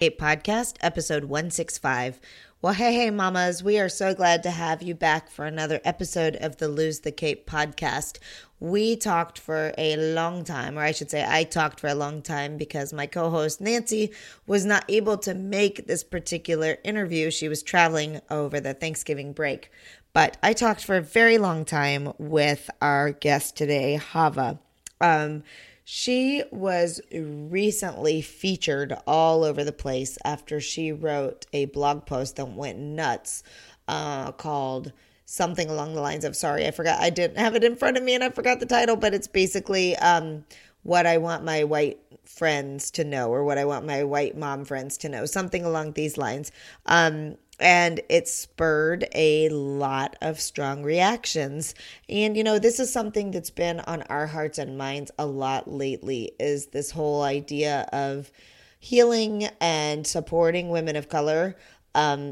Cape Podcast, episode 165. Well, hey, mamas, we are so glad to have you back for another episode of the Lose the Cape Podcast. We talked for a long time, or I should say I talked for a long time because my co-host Nancy was not able to make this particular interview. She was traveling over the Thanksgiving break, but I talked for a very long time with our guest today, Jehava. She was recently featured all over the place after she wrote a blog post that went nuts called something along the lines of, sorry, I forgot, I didn't have it in front of me and I forgot the title, but it's basically what I want my white friends to know, or what I want my white mom friends to know, something along these lines. And it spurred a lot of strong reactions. And, you know, this is something that's been on our hearts and minds a lot lately, is this whole idea of healing and supporting women of color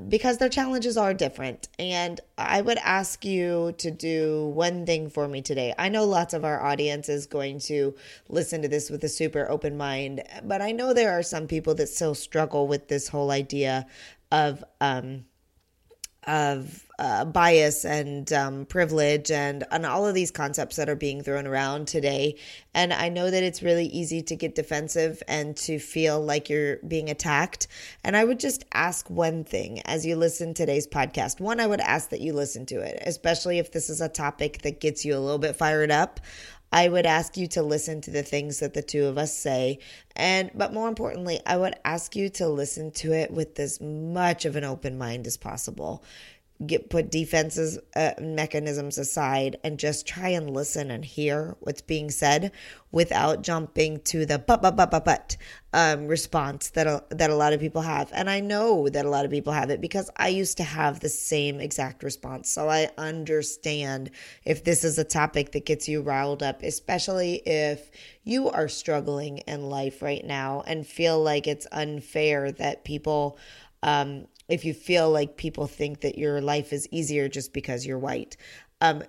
because their challenges are different. And I would ask you to do one thing for me today. I know lots of our audience is going to listen to this with a super open mind, but I know there are some people that still struggle with this whole idea of bias and privilege and all of these concepts that are being thrown around today. And I know that it's really easy to get defensive and to feel like you're being attacked. And I would just ask one thing as you listen to today's podcast. One, I would ask that you listen to it, especially if this is a topic that gets you a little bit fired up. I would ask you to listen to the things that the two of us say. But more importantly, I would ask you to listen to it with as much of an open mind as possible. Put defenses, mechanisms aside, and just try and listen and hear what's being said without jumping to the but response that a lot of people have. And I know that a lot of people have it because I used to have the same exact response. So I understand if this is a topic that gets you riled up, especially if you are struggling in life right now and feel like it's unfair that people, if you feel like people think that your life is easier just because you're white.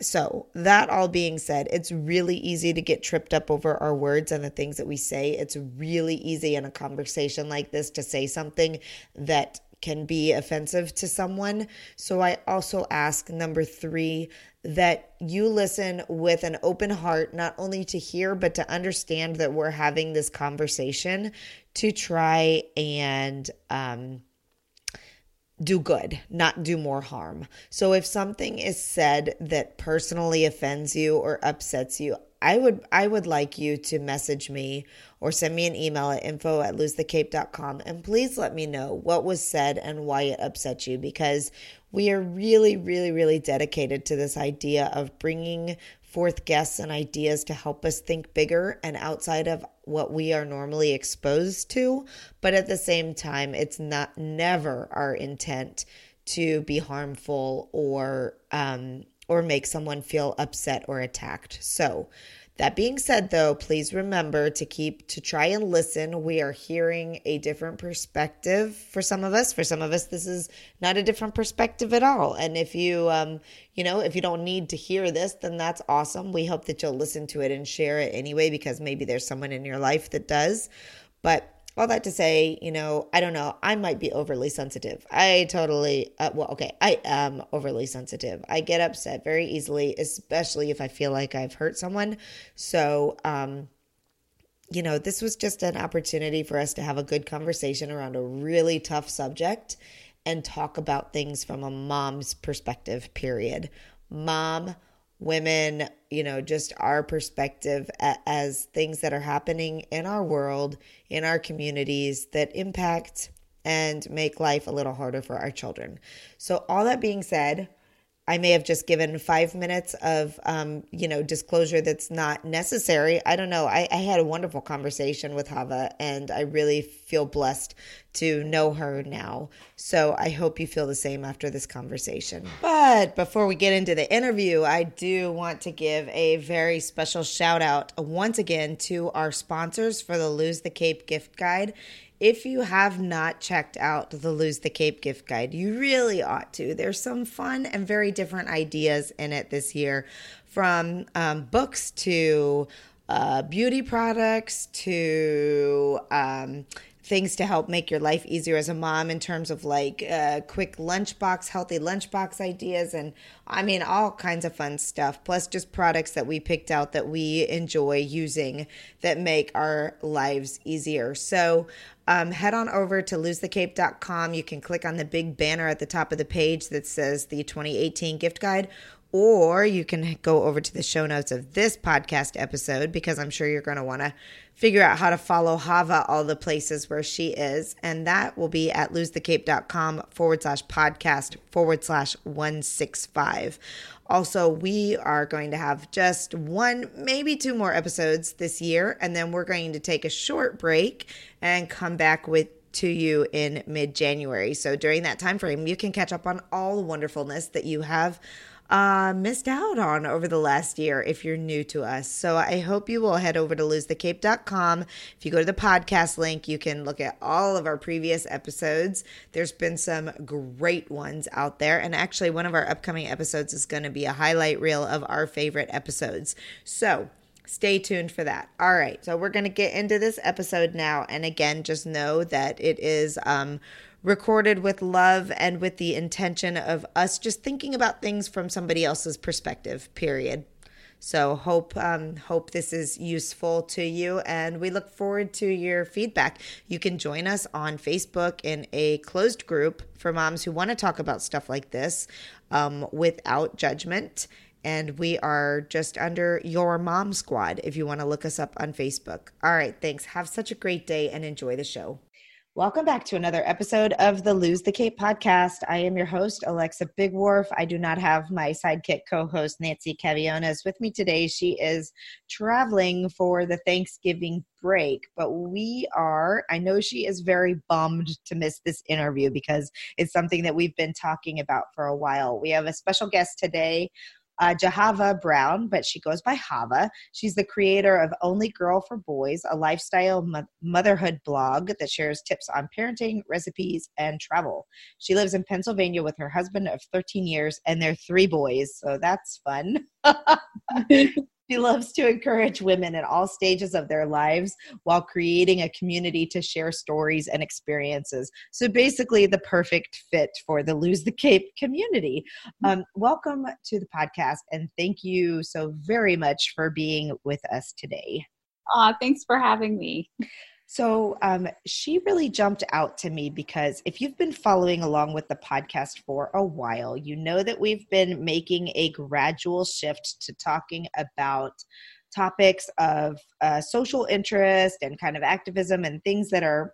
So that all being said, it's really easy to get tripped up over our words and the things that we say. It's really easy in a conversation like this to say something that can be offensive to someone. So I also ask, number three, that you listen with an open heart, not only to hear, but to understand that we're having this conversation to try and do good, not do more harm. So if something is said that personally offends you or upsets you, I would like you to message me or send me an email at info@losethecape.com, and please let me know what was said and why it upset you, because we are really, really, really dedicated to this idea of bringing forth guests and ideas to help us think bigger and outside of what we are normally exposed to. But at the same time, it's not never our intent to be harmful or make someone feel upset or attacked. So that being said, though, please remember to try and listen. We are hearing a different perspective for some of us. For some of us, this is not a different perspective at all. And if you, if you don't need to hear this, then that's awesome. We hope that you'll listen to it and share it anyway, because maybe there's someone in your life that does. But all that to say, I don't know. I might be overly sensitive. I am overly sensitive. I get upset very easily, especially if I feel like I've hurt someone. So, this was just an opportunity for us to have a good conversation around a really tough subject and talk about things from a mom's perspective, period. Mom, women, just our perspective as things that are happening in our world, in our communities that impact and make life a little harder for our children. So all that being said, I may have just given 5 minutes of, disclosure that's not necessary. I don't know. I had a wonderful conversation with Jehava, and I really feel blessed to know her now. So I hope you feel the same after this conversation. But before we get into the interview, I do want to give a very special shout out once again to our sponsors for the Lose the Cape gift guide. If you have not checked out the Lose the Cape gift guide, you really ought to. There's some fun and very different ideas in it this year, from books to beauty products to things to help make your life easier as a mom in terms of like quick lunchbox, healthy lunchbox ideas, and I mean all kinds of fun stuff, plus just products that we picked out that we enjoy using that make our lives easier. So head on over to losethecape.com. You can click on the big banner at the top of the page that says the 2018 gift guide, or you can go over to the show notes of this podcast episode, because I'm sure you're going to want to figure out how to follow Hava all the places where she is. And that will be at losethecape.com/podcast/165. Also, we are going to have just one, maybe two more episodes this year, and then we're going to take a short break and come back with to you in mid-January. So during that time frame, you can catch up on all the wonderfulness that you have missed out on over the last year if you're new to us. So I hope you will head over to losethecape.com. If you go to the podcast link, you can look at all of our previous episodes. There's been some great ones out there. And actually, one of our upcoming episodes is going to be a highlight reel of our favorite episodes. So stay tuned for that. All right. So we're going to get into this episode now. And again, just know that it is recorded with love and with the intention of us just thinking about things from somebody else's perspective, period. So hope this is useful to you, and we look forward to your feedback. You can join us on Facebook in a closed group for moms who want to talk about stuff like this without judgment. And we are just under Your Mom Squad if you want to look us up on Facebook. All right, thanks. Have such a great day and enjoy the show. Welcome back to another episode of the Lose the Cape podcast. I am your host, Alexa Big Wharf. I do not have my sidekick co-host, Nancy Cavionas, with me today. She is traveling for the Thanksgiving break, but I know she is very bummed to miss this interview because it's something that we've been talking about for a while. We have a special guest today, Jehava Brown, but she goes by Hava. She's the creator of Only Girl for Boys, a lifestyle motherhood blog that shares tips on parenting, recipes, and travel. She lives in Pennsylvania with her husband of 13 years and their 3 boys, so that's fun. She loves to encourage women in all stages of their lives while creating a community to share stories and experiences. So basically the perfect fit for the Lose the Cape community. Welcome to the podcast, and thank you so very much for being with us today. Thanks for having me. So she really jumped out to me because if you've been following along with the podcast for a while, you know that we've been making a gradual shift to talking about topics of social interest and kind of activism and things that are,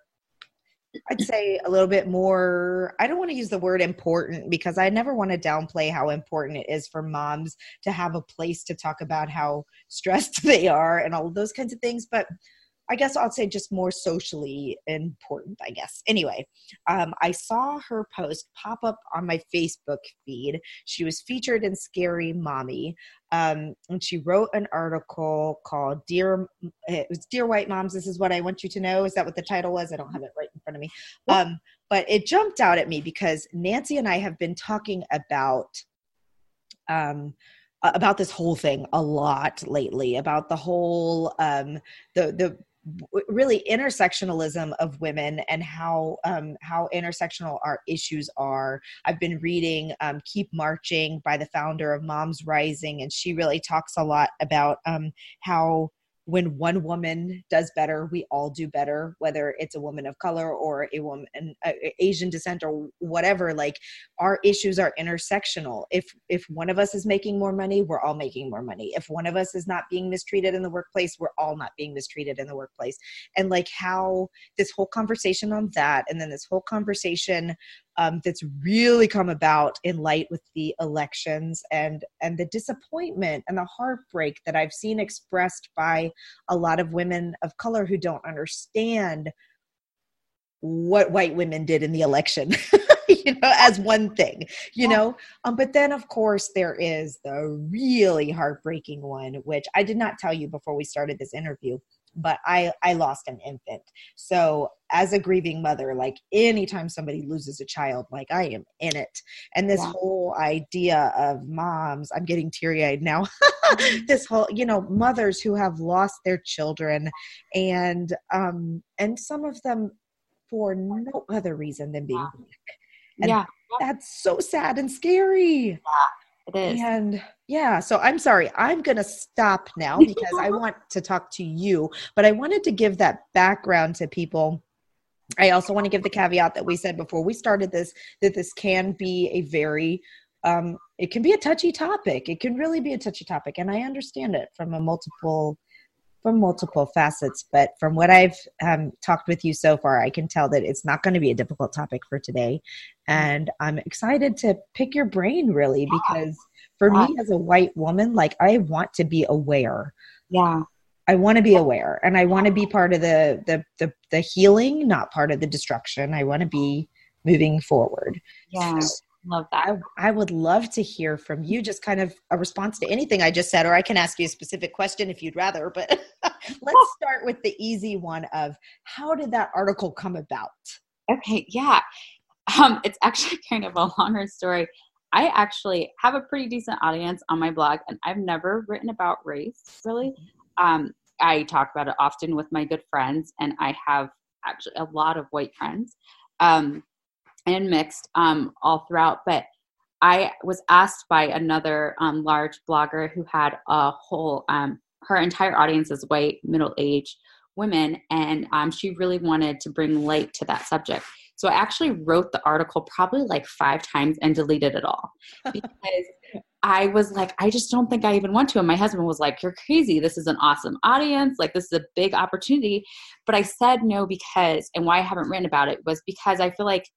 I'd say, a little bit more, I don't want to use the word important because I never want to downplay how important it is for moms to have a place to talk about how stressed they are and all of those kinds of things. But I guess I'll say just more socially important, I guess. Anyway, I saw her post pop up on my Facebook feed. She was featured in Scary Mommy, and she wrote an article called Dear White Moms, This Is What I Want You to Know. Is that what the title was? I don't have it right in front of me. But it jumped out at me because Nancy and I have been talking about this whole thing a lot lately, about the whole, the really intersectionalism of women and how intersectional our issues are. I've been reading Keep Marching by the founder of Moms Rising, and she really talks a lot about how when one woman does better, we all do better, whether it's a woman of color or a woman Asian descent or whatever. Like, our issues are intersectional. If one of us is making more money, we're all making more money. If one of us is not being mistreated in the workplace, we're all not being mistreated in the workplace. And like, how this whole conversation on that, and then this whole conversation that's really come about in light with the elections and the disappointment and the heartbreak that I've seen expressed by a lot of women of color who don't understand what white women did in the election, as one thing, you know. But then, of course, there is the really heartbreaking one, which I did not tell you before we started this interview, but I lost an infant. So as a grieving mother, like, anytime somebody loses a child, like, I am in it. And this whole idea of moms, I'm getting teary-eyed now, this whole, mothers who have lost their children, and some of them for no other reason than being Black. And that's so sad and scary. Yeah, it is. And yeah, so I'm sorry. I'm going to stop now because I want to talk to you, but I wanted to give that background to people. I also want to give the caveat that we said before we started this, that this can be a very, it can be a touchy topic. It can really be a touchy topic. And I understand it from a multiple facets, but from what I've talked with you so far, I can tell that it's not going to be a difficult topic for today. And I'm excited to pick your brain really, because for me as a white woman, like I want to be aware. Yeah. I want to be aware and I want to be part of the healing, not part of the destruction. I want to be moving forward. Yeah. So, love that. I would love to hear from you, just kind of a response to anything I just said, or I can ask you a specific question if you'd rather, but let's start with the easy one of how did that article come about? Okay. Yeah. It's actually kind of a longer story. I actually have a pretty decent audience on my blog and I've never written about race really. I talk about it often with my good friends and I have actually a lot of white friends. And mixed all throughout. But I was asked by another large blogger who had a whole, her entire audience is white, middle-aged women. And she really wanted to bring light to that subject. So I actually wrote the article probably like 5 times and deleted it all because I was like, I just don't think I even want to. And my husband was like, you're crazy. This is an awesome audience. Like this is a big opportunity. But I said no because, and why I haven't written about it was because I feel like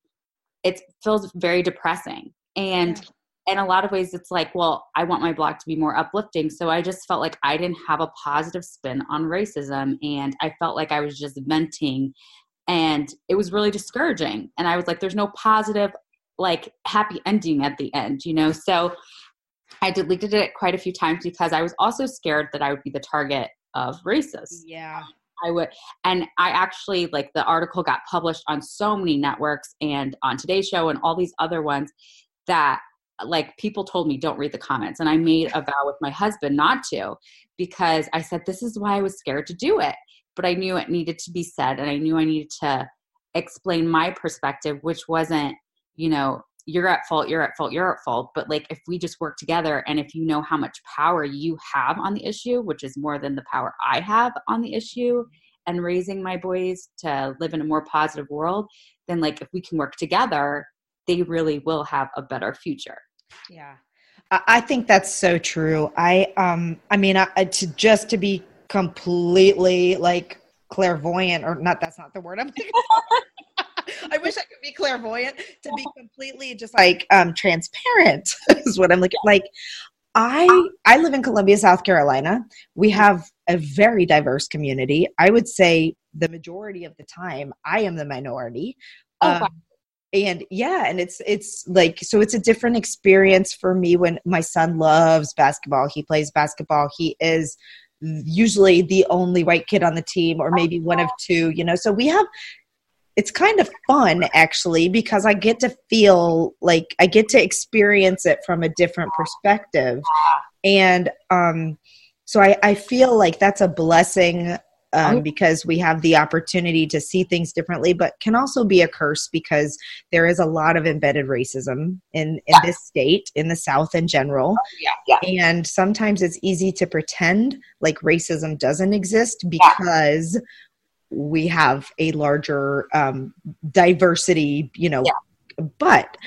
it feels very depressing. And in a lot of ways, it's like, well, I want my blog to be more uplifting. So I just felt like I didn't have a positive spin on racism. And I felt like I was just venting. And it was really discouraging. And I was like, there's no positive, like, happy ending at the end, you know? So I deleted it quite a few times because I was also scared that I would be the target of racists. Yeah. I would, and I actually like the article got published on so many networks and on Today's Show and all these other ones that like people told me, don't read the comments. And I made a vow with my husband not to, because I said, this is why I was scared to do it, but I knew it needed to be said. And I knew I needed to explain my perspective, which wasn't, you know, you're at fault, you're at fault, you're at fault. But like, if we just work together and if you know how much power you have on the issue, which is more than the power I have on the issue and raising my boys to live in a more positive world, then like, if we can work together, they really will have a better future. Yeah. I think that's so true. I mean, just to be completely like clairvoyant or not, that's not the word I'm thinking. I wish I could be clairvoyant to be completely just like transparent is what I'm looking like. I live in Columbia, South Carolina. We have a very diverse community. I would say the majority of the time I am the minority. Wow. And yeah, and it's like, so it's a different experience for me when my son loves basketball. He plays basketball. He is usually the only white kid on the team or maybe one of two, you know, so we have, it's kind of fun actually, because I get to feel like I get to experience it from a different perspective. And so I feel like that's a blessing because we have the opportunity to see things differently, but can also be a curse because there is a lot of embedded racism in this state, in the South in general. And sometimes it's easy to pretend like racism doesn't exist because we have a larger diversity, you know, but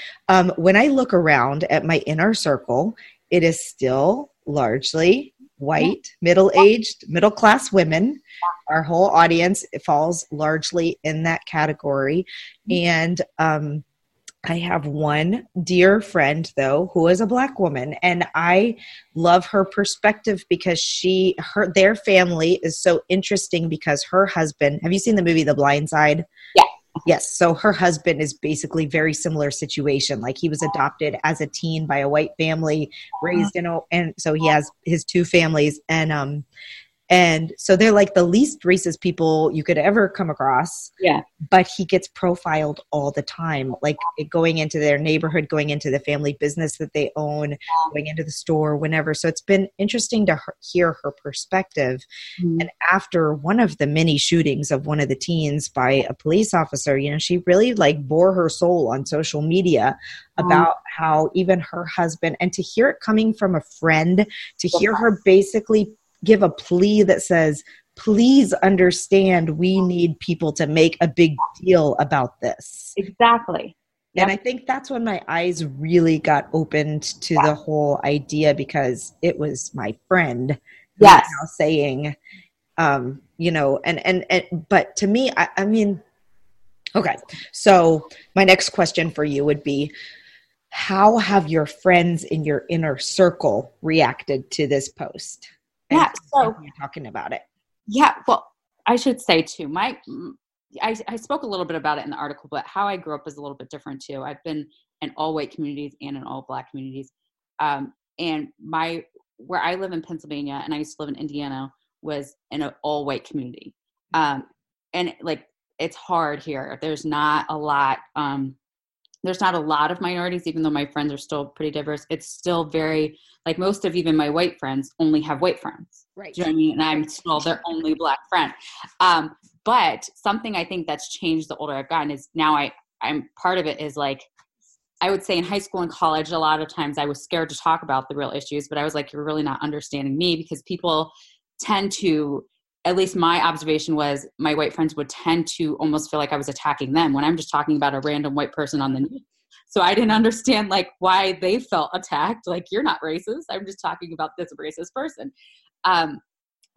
when I look around at my inner circle, it is still largely white, middle-aged, middle-class women. Our whole audience falls largely in that category. And I have one dear friend though, who is a Black woman, and I love her perspective because their family is so interesting because her husband, have you seen the movie The Blind Side? Yeah. Yes. So her husband is basically very similar situation. Like he was adopted as a teen by a white family, raised in, and so he has his two families. And And so they're like the least racist people you could ever come across. Yeah. But he gets profiled all the time, like going into their neighborhood, going into the family business that they own, going into the store, whenever. So it's been interesting to hear her perspective. Mm-hmm. And after one of the many shootings of one of the teens by a police officer, you know, she really like bore her soul on social media about how even her husband, and to hear it coming from a friend, to hear her basically give a plea that says, please understand, we need people to make a big deal about this. Exactly. Yep. And I think that's when my eyes really got opened to the whole idea, because it was my friend who was now saying, you know, and but to me, I mean, okay. So my next question for you would be, how have your friends in your inner circle reacted to this post? Yeah, so you're talking about it. Yeah, well, I should say too, I spoke a little bit about it in the article, but how I grew up is a little bit different too. I've been in all white communities and in all black communities. And where I live in Pennsylvania, and I used to live in Indiana, was in an all white community. And like, it's hard here. There's not a lot of minorities, even though my friends are still pretty diverse. It's still very, like, most of even my white friends only have white friends. Right. Do you know what I mean? And I'm still their only black friend. But something I think that's changed the older I've gotten is now I'm part of it is like, I would say in high school and college, a lot of times I was scared to talk about the real issues, but I was like, you're really not understanding me, because people tend to, at least my observation was, my white friends would tend to almost feel like I was attacking them when I'm just talking about a random white person on the news. So I didn't understand like why they felt attacked. Like, you're not racist. I'm just talking about this racist person.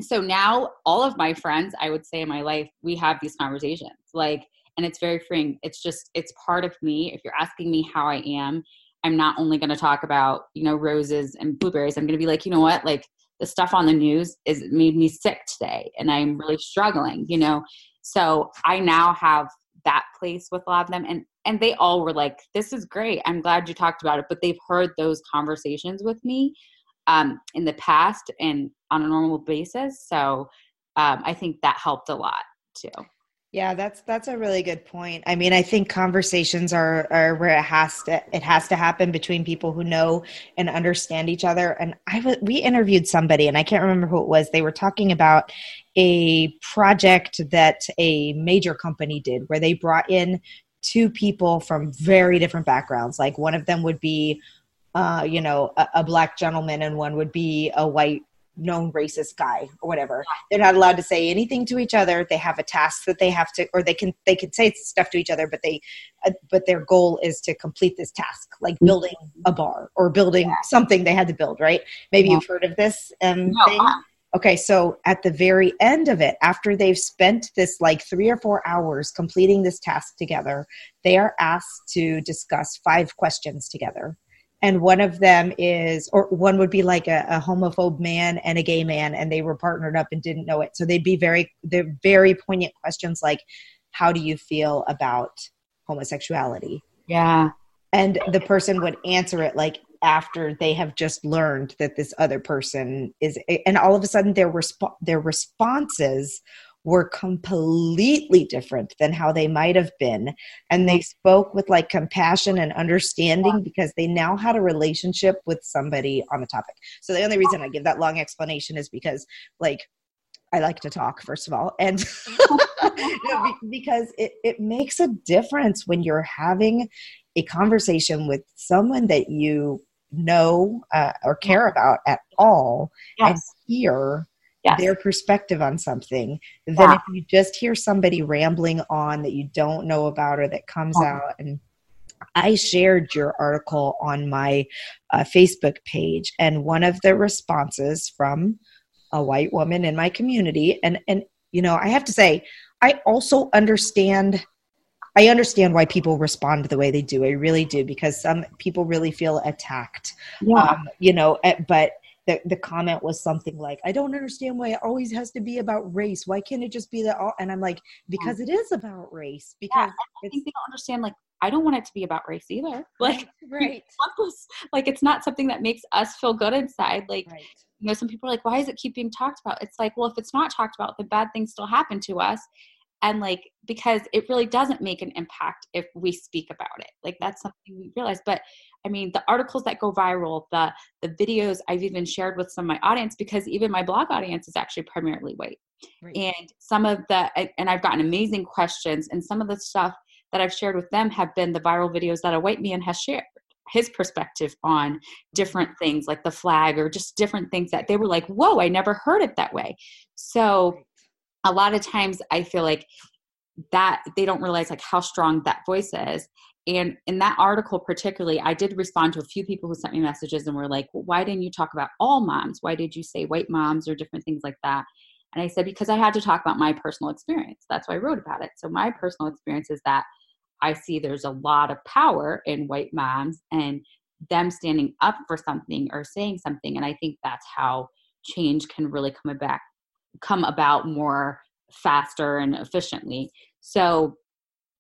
So now all of my friends, I would say in my life, we have these conversations, like, and it's very freeing. It's just, it's part of me. If you're asking me how I am, I'm not only going to talk about, you know, roses and blueberries. I'm going to be like, you know what? Like, the stuff on the news is made me sick today and I'm really struggling, you know? So I now have that place with a lot of them. And they all were like, this is great. I'm glad you talked about it. But they've heard those conversations with me in the past and on a normal basis. So I think that helped a lot too. Yeah, that's a really good point. I mean, I think conversations are where it has to happen between people who know and understand each other. And we interviewed somebody, and I can't remember who it was. They were talking about a project that a major company did where they brought in two people from very different backgrounds. Like, one of them would be, you know, a black gentleman, and one would be a white known racist guy or whatever. They're not allowed to say anything to each other. They have a task that they have to, or they can say stuff to each other, but but their goal is to complete this task, like building a bar or building something they had to build, right? Maybe you've heard of this thing. Okay. So at the very end of it, after they've spent this like 3 or 4 hours completing this task together, they are asked to discuss 5 questions together. And one of them is, or one would be like a homophobe man and a gay man, and they were partnered up and didn't know it. So they're very poignant questions like, how do you feel about homosexuality? Yeah. And the person would answer it like after they have just learned that this other person is, and all of a sudden their responses were completely different than how they might have been. And they spoke with like compassion and understanding because they now had a relationship with somebody on the topic. So the only reason I give that long explanation is because, like, I like to talk, first of all. And because it makes a difference when you're having a conversation with someone that you know or care about at all and hear their perspective on something than if you just hear somebody rambling on that you don't know about or that comes out. And I shared your article on my Facebook page, and one of the responses from a white woman in my community, and you know, I have to say, I also understand why people respond the way they do. I really do, because some people really feel attacked, you know, but the comment was something like, I don't understand why it always has to be about race. Why can't it just be that all? And I'm like, because it is about race. Because I think they don't understand, like, I don't want it to be about race either. Like, right. Like, it's not something that makes us feel good inside. Like, You know, some people are like, why does it keep being talked about? It's like, well, if it's not talked about, the bad things still happen to us. And like, because it really doesn't make an impact if we speak about it. Like that's something we realize. But I mean, the articles that go viral, the videos I've even shared with some of my audience, because even my blog audience is actually primarily white. Right. And some of and I've gotten amazing questions, and some of the stuff that I've shared with them have been the viral videos that a white man has shared his perspective on different things like the flag or just different things that they were like, whoa, I never heard it that way. So a lot of times I feel like that they don't realize like how strong that voice is. And in that article particularly, I did respond to a few people who sent me messages and were like, well, why didn't you talk about all moms? Why did you say white moms or different things like that? And I said, because I had to talk about my personal experience. That's why I wrote about it. So my personal experience is that I see there's a lot of power in white moms and them standing up for something or saying something. And I think that's how change can really come about more faster and efficiently. So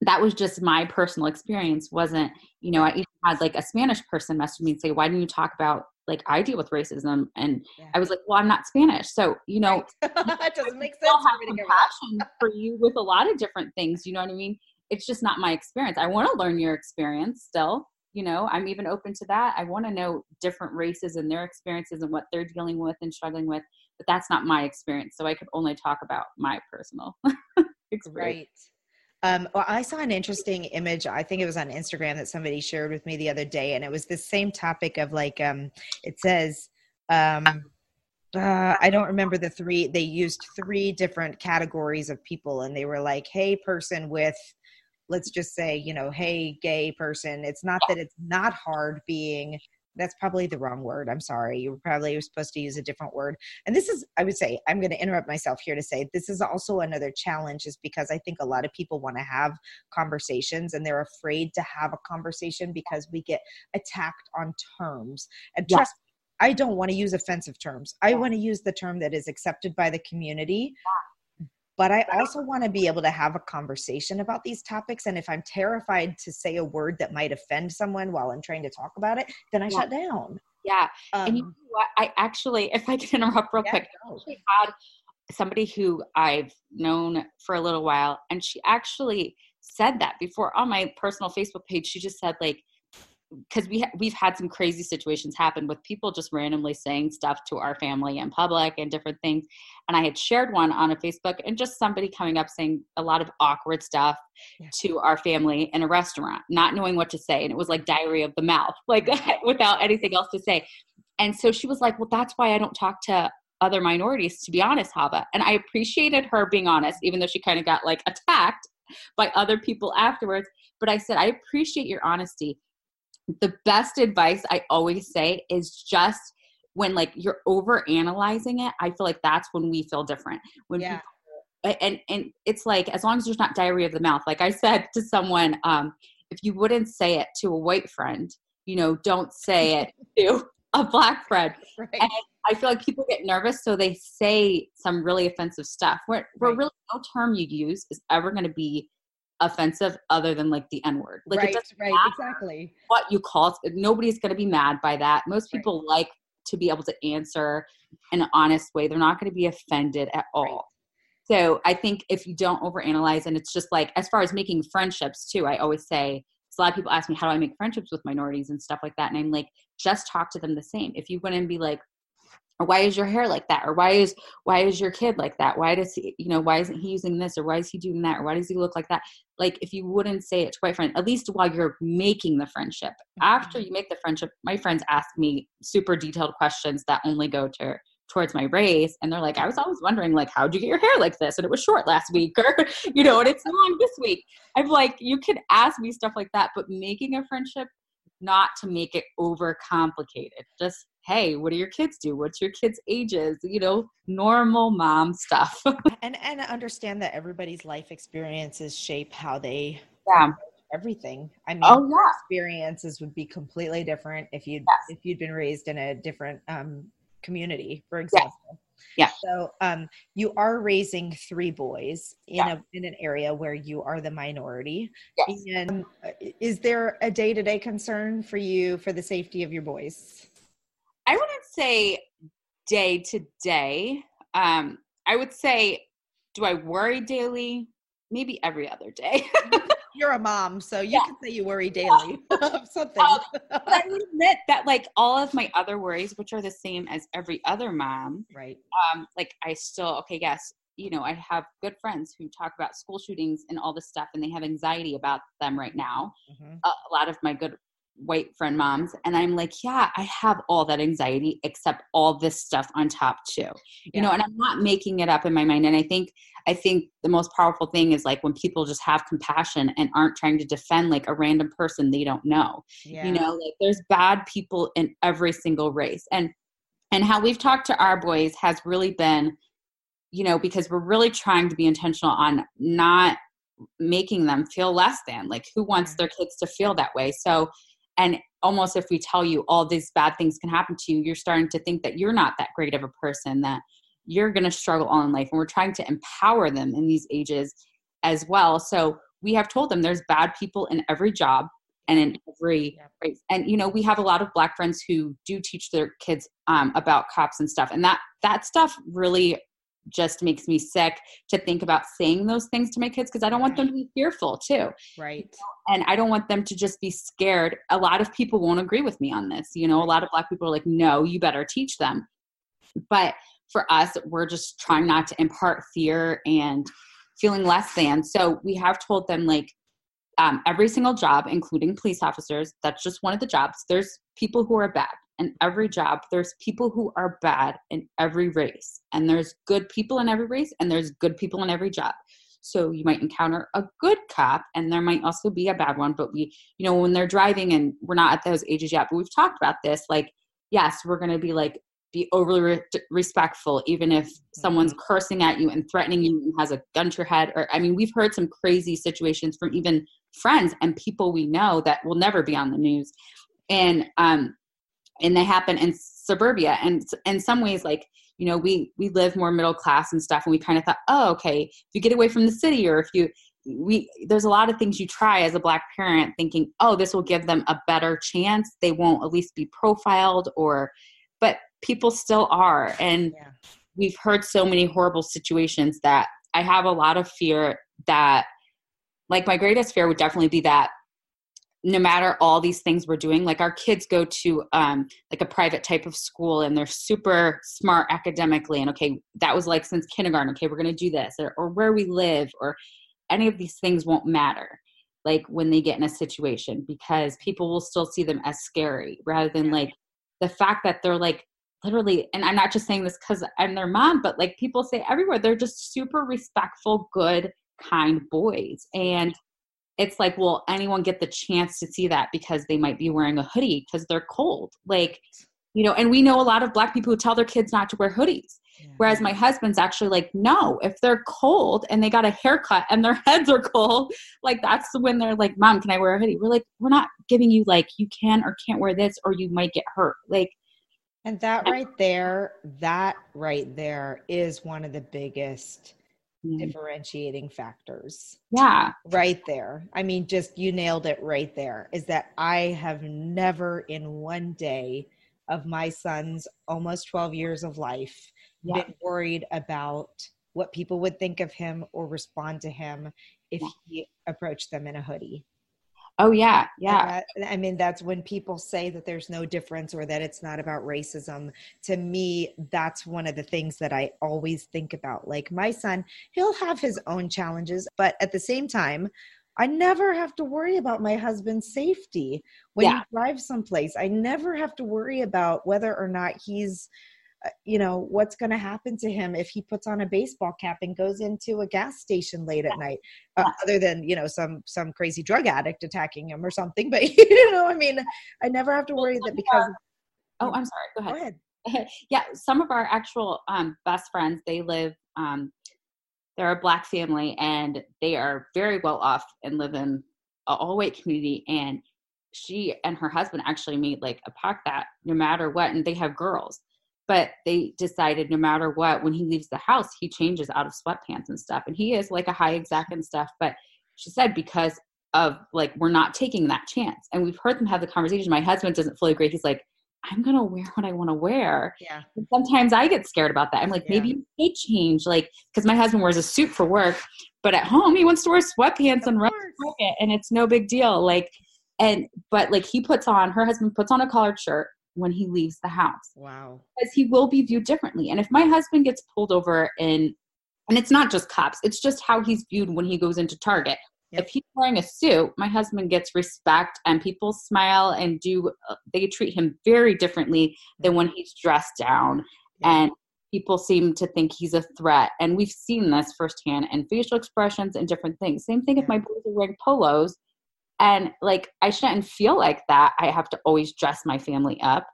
that was just my personal experience. Wasn't, you know, I even had like a Spanish person message me and say, why didn't you talk about like I deal with racism? And yeah. I was like, well, I'm not Spanish. So, you know, that doesn't make sense. I'll have compassion for you with a lot of different things. You know what I mean? It's just not my experience. I want to learn your experience still. You know, I'm even open to that. I want to know different races and their experiences and what they're dealing with and struggling with, but that's not my experience. So I could only talk about my personal experience. Right. Well, I saw an interesting image. I think it was on Instagram that somebody shared with me the other day. And it was the same topic of like, it says, I don't remember the three, they used three different categories of people. And they were like, hey, person with, let's just say, you know, hey, gay person. It's not that it's not hard being, that's probably the wrong word. I'm sorry. You were supposed to use a different word. And this is, I would say, I'm going to interrupt myself here to say, this is also another challenge is because I think a lot of people want to have conversations and they're afraid to have a conversation because we get attacked on terms. And trust me, I don't want to use offensive terms. I want to use the term that is accepted by the community. But I also want to be able to have a conversation about these topics. And if I'm terrified to say a word that might offend someone while I'm trying to talk about it, then I shut down. Yeah. And you know what? I actually, if I can interrupt real quick, I had somebody who I've known for a little while, and she actually said that before on my personal Facebook page. She just said like, because we've had some crazy situations happen with people just randomly saying stuff to our family in public and different things. And I had shared one on a Facebook and just somebody coming up saying a lot of awkward stuff to our family in a restaurant, not knowing what to say. And it was like diarrhea of the mouth, like without anything else to say. And so she was like, well, that's why I don't talk to other minorities, to be honest, Jehava. And I appreciated her being honest, even though she kind of got like attacked by other people afterwards. But I said, I appreciate your honesty. The best advice I always say is just when like you're over analyzing it, I feel like that's when we feel different. When people, and it's like, as long as there's not diarrhea of the mouth, like I said to someone, if you wouldn't say it to a white friend, you know, don't say it to a black friend. Right. And I feel like people get nervous. So they say some really offensive stuff where really no term you use is ever going to be offensive other than like the N-word. Like it doesn't matter exactly what you call it. Nobody's going to be mad by that. Most people like to be able to answer in an honest way. They're not going to be offended at all. Right. So I think if you don't overanalyze, and it's just like, as far as making friendships too, I always say, a lot of people ask me, how do I make friendships with minorities and stuff like that? And I'm like, just talk to them the same. If you wouldn't be like, or why is your hair like that? Or why is your kid like that? Why does he, you know, why isn't he using this? Or why is he doing that? Or why does he look like that? Like if you wouldn't say it to my friend, at least while you're making the friendship. After you make the friendship, my friends ask me super detailed questions that only go towards my race. And they're like, I was always wondering like, how'd you get your hair like this? And it was short last week or, you know, and it's long this week. I'm like, you can ask me stuff like that, but making a friendship, not to make it over complicated. Just, hey, what do your kids do? What's your kids' ages? You know, normal mom stuff. and understand that everybody's life experiences shape how they everything. I mean, experiences would be completely different if you'd been raised in a different community, for example. Yeah. So you are raising three boys in an area where you are the minority. Yes. And is there a day-to-day concern for you for the safety of your boys? I wouldn't say day to day. I would say, do I worry daily? Maybe every other day. You're a mom, so you can say you worry daily of something. But I admit that, like, all of my other worries, which are the same as every other mom, right? Like, I still, you know, I have good friends who talk about school shootings and all this stuff, and they have anxiety about them right now. Mm-hmm. A lot of my good white friend moms. And I'm like, yeah, I have all that anxiety except all this stuff on top too, you know, and I'm not making it up in my mind. And I think the most powerful thing is, like, when people just have compassion and aren't trying to defend, like, a random person they don't know, you know, like, there's bad people in every single race. And how we've talked to our boys has really been, you know, because we're really trying to be intentional on not making them feel less than, like, who wants their kids to feel that way. So, and almost if we tell you all these bad things can happen to you, you're starting to think that you're not that great of a person, that you're going to struggle all in life. And we're trying to empower them in these ages as well. So we have told them there's bad people in every job and in every race. And, you know, we have a lot of Black friends who do teach their kids about cops and stuff. And that stuff really just makes me sick to think about saying those things to my kids, because I don't want them to be fearful too. Right. And I don't want them to just be scared. A lot of people won't agree with me on this. You know, a lot of Black people are like, no, you better teach them. But for us, we're just trying not to impart fear and feeling less than. So we have told them, like, every single job, including police officers, that's just one of the jobs. There's people who are bad. In every job, there's people who are bad in every race, and there's good people in every race, and there's good people in every job. So you might encounter a good cop, and there might also be a bad one. But we, you know, when they're driving, and we're not at those ages yet, but we've talked about this, like, yes, we're going to be like, be overly respectful, even if someone's cursing at you and threatening you and has a gun to your head. Or, I mean, we've heard some crazy situations from even friends and people we know that will never be on the news. And they happen in suburbia. And in some ways, like, you know, we live more middle class and stuff. And we kind of thought, oh, okay, if you get away from the city, or if there's a lot of things you try as a Black parent thinking, oh, this will give them a better chance. They won't at least be profiled, but people still are. And we've heard so many horrible situations that I have a lot of fear that, like, my greatest fear would definitely be that no matter all these things we're doing, like, our kids go to like a private type of school, and they're super smart academically. And okay, that was like since kindergarten, okay, we're going to do this, or where we live, or any of these things won't matter, like, when they get in a situation, because people will still see them as scary rather than, like, the fact that they're, like, literally, and I'm not just saying this because I'm their mom, but, like, people say everywhere, they're just super respectful, good, kind boys. And it's like, will anyone get the chance to see that because they might be wearing a hoodie because they're cold? Like, you know, and we know a lot of Black people who tell their kids not to wear hoodies. Yeah. Whereas my husband's actually like, no, if they're cold and they got a haircut and their heads are cold, like, that's when they're like, Mom, can I wear a hoodie? We're like, we're not giving you, like, you can or can't wear this, or you might get hurt. Like, and that right there is one of the biggest differentiating factors. Yeah. Right there. I mean, just, you nailed it right there, is that I have never in one day of my son's almost 12 years of life been worried about what people would think of him or respond to him if he approached them in a hoodie. Oh, yeah. Yeah. I mean, that's when people say that there's no difference or that it's not about racism. To me, that's one of the things that I always think about. Like, my son, he'll have his own challenges, but at the same time, I never have to worry about my husband's safety when you drive someplace. I never have to worry about whether or not he's, you know, what's going to happen to him if he puts on a baseball cap and goes into a gas station late at night, other than, you know, some crazy drug addict attacking him or something. But, you know, I mean, I never have to worry that because. Oh, I'm sorry. Go ahead. Some of our actual best friends, they live, they're a Black family, and they are very well off and live in an all white community. And she and her husband actually made, like, a pact that no matter what, and they have girls, but they decided no matter what, when he leaves the house, he changes out of sweatpants and stuff. And he is like a high exec and stuff. But she said, because of, like, we're not taking that chance. And we've heard them have the conversation. My husband doesn't fully agree. He's like, I'm going to wear what I want to wear. Yeah. And sometimes I get scared about that. I'm like, maybe you should change. Like, because my husband wears a suit for work, but at home he wants to wear sweatpants and run pocket, and it's no big deal. Like, and, but like he puts on, her husband puts on a collared shirt when he leaves the house. Wow. Because he will be viewed differently. And if my husband gets pulled over and it's not just cops, it's just how he's viewed when he goes into Target. If he's wearing a suit, my husband gets respect and people smile and they treat him very differently than when he's dressed down. And people seem to think he's a threat. And we've seen this firsthand in facial expressions and different things. Same thing if my boys are wearing polos, and like, I shouldn't feel like that. I have to always dress my family up,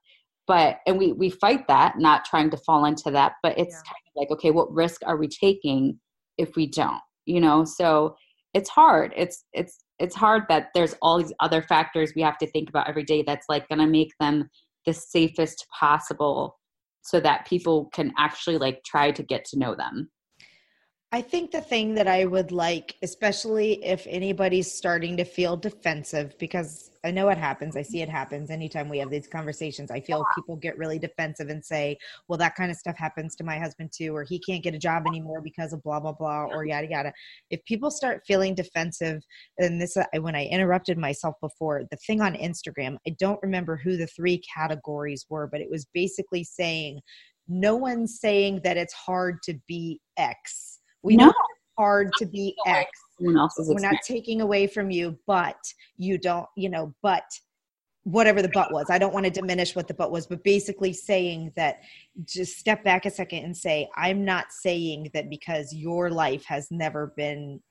and we fight that, not trying to fall into that, but it's kind of like, okay, what risk are we taking if we don't, you know? So it's hard. It's hard that there's all these other factors we have to think about every day. That's like going to make them the safest possible so that people can actually like try to get to know them. I think the thing that I would like, especially if anybody's starting to feel defensive, because I know it happens. I see it happens. Anytime we have these conversations, I feel people get really defensive and say, well, that kind of stuff happens to my husband too, or he can't get a job anymore because of blah, blah, blah, or yada, yada. If people start feeling defensive, and this, when I interrupted myself before, the thing on Instagram, I don't remember who the three categories were, but it was basically saying, no one's saying that it's hard to be X. We know it's hard to be X. We're not taking away from you, but you don't, you know, but whatever the but was. I don't want to diminish what the but was, but basically saying that, just step back a second and say, I'm not saying that because your life has never been,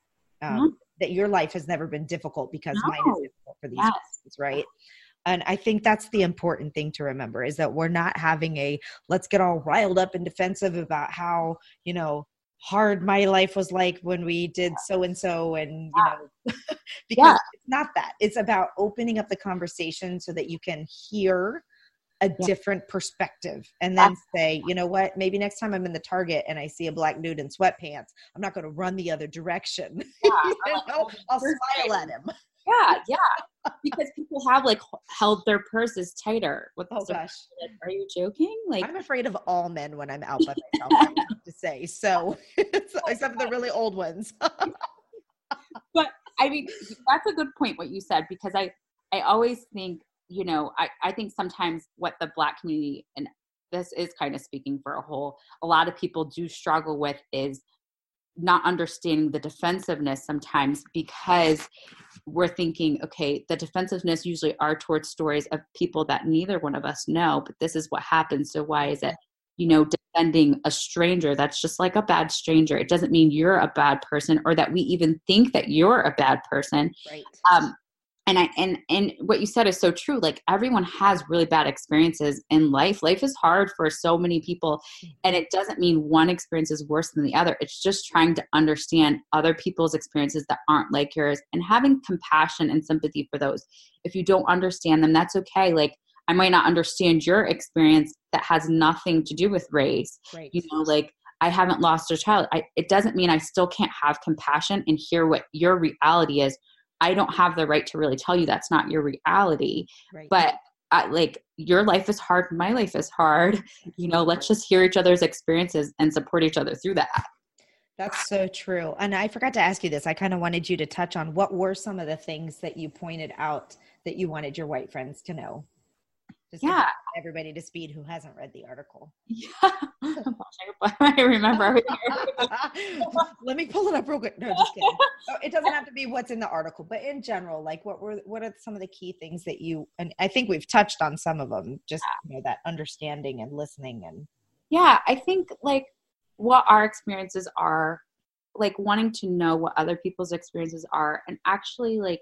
that your life has never been difficult, because mine is difficult for these reasons, right? And I think that's the important thing to remember, is that we're not having a, let's get all riled up and defensive about how, you know, hard my life was like when we did so-and-so, and, you know, because it's not that. It's about opening up the conversation so that you can hear a different perspective, and then say, you know what, maybe next time I'm in the Target and I see a black dude in sweatpants, I'm not going to run the other direction. I'll smile at him. Because people have like held their purses tighter. Are you joking? Like, I'm afraid of all men when I'm out by myself, I have to say. So, except for the really old ones. But I mean, that's a good point what you said, because I always think, you know, I think sometimes what the Black community, and this is kind of speaking for a lot of people do struggle with, is not understanding the defensiveness sometimes, because we're thinking, okay, the defensiveness usually are towards stories of people that neither one of us know, but this is what happened. So why is it, you know, defending a stranger? That's just like a bad stranger. It doesn't mean you're a bad person, or that we even think that you're a bad person. Right. And what you said is so true. Like, everyone has really bad experiences in life. Life is hard for so many people, and it doesn't mean one experience is worse than the other. It's just trying to understand other people's experiences that aren't like yours, and having compassion and sympathy for those. If you don't understand them, that's okay. Like, I might not understand your experience that has nothing to do with race. Right. You know, like, I haven't lost a child. It doesn't mean I still can't have compassion and hear what your reality is. I don't have the right to really tell you that's not your reality, right. But like, your life is hard. My life is hard. You know, let's just hear each other's experiences and support each other through that. That's so true. And I forgot to ask you this. I kind of wanted you to touch on, what were some of the things that you pointed out that you wanted your white friends to know? Just to everybody to speed who hasn't read the article. Yeah. I remember. Let me pull it up real quick. No, just kidding. It doesn't have to be what's in the article, but in general, like, what are some of the key things that you, and I think we've touched on some of them, just, you know, that understanding and listening and. Yeah. I think like what our experiences are, like wanting to know what other people's experiences are, and actually like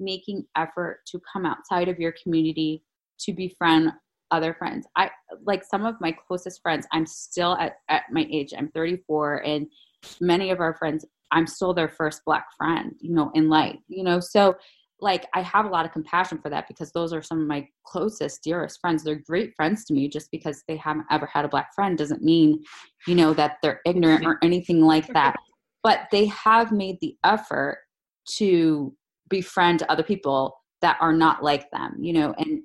making effort to come outside of your community to befriend other friends. I like some of my closest friends, I'm still at my age, I'm 34, and many of our friends, I'm still their first Black friend, you know, in life, you know? So like, I have a lot of compassion for that, because those are some of my closest, dearest friends. They're great friends to me. Just because they haven't ever had a Black friend doesn't mean, you know, that they're ignorant or anything like that, but they have made the effort to befriend other people that are not like them, you know, and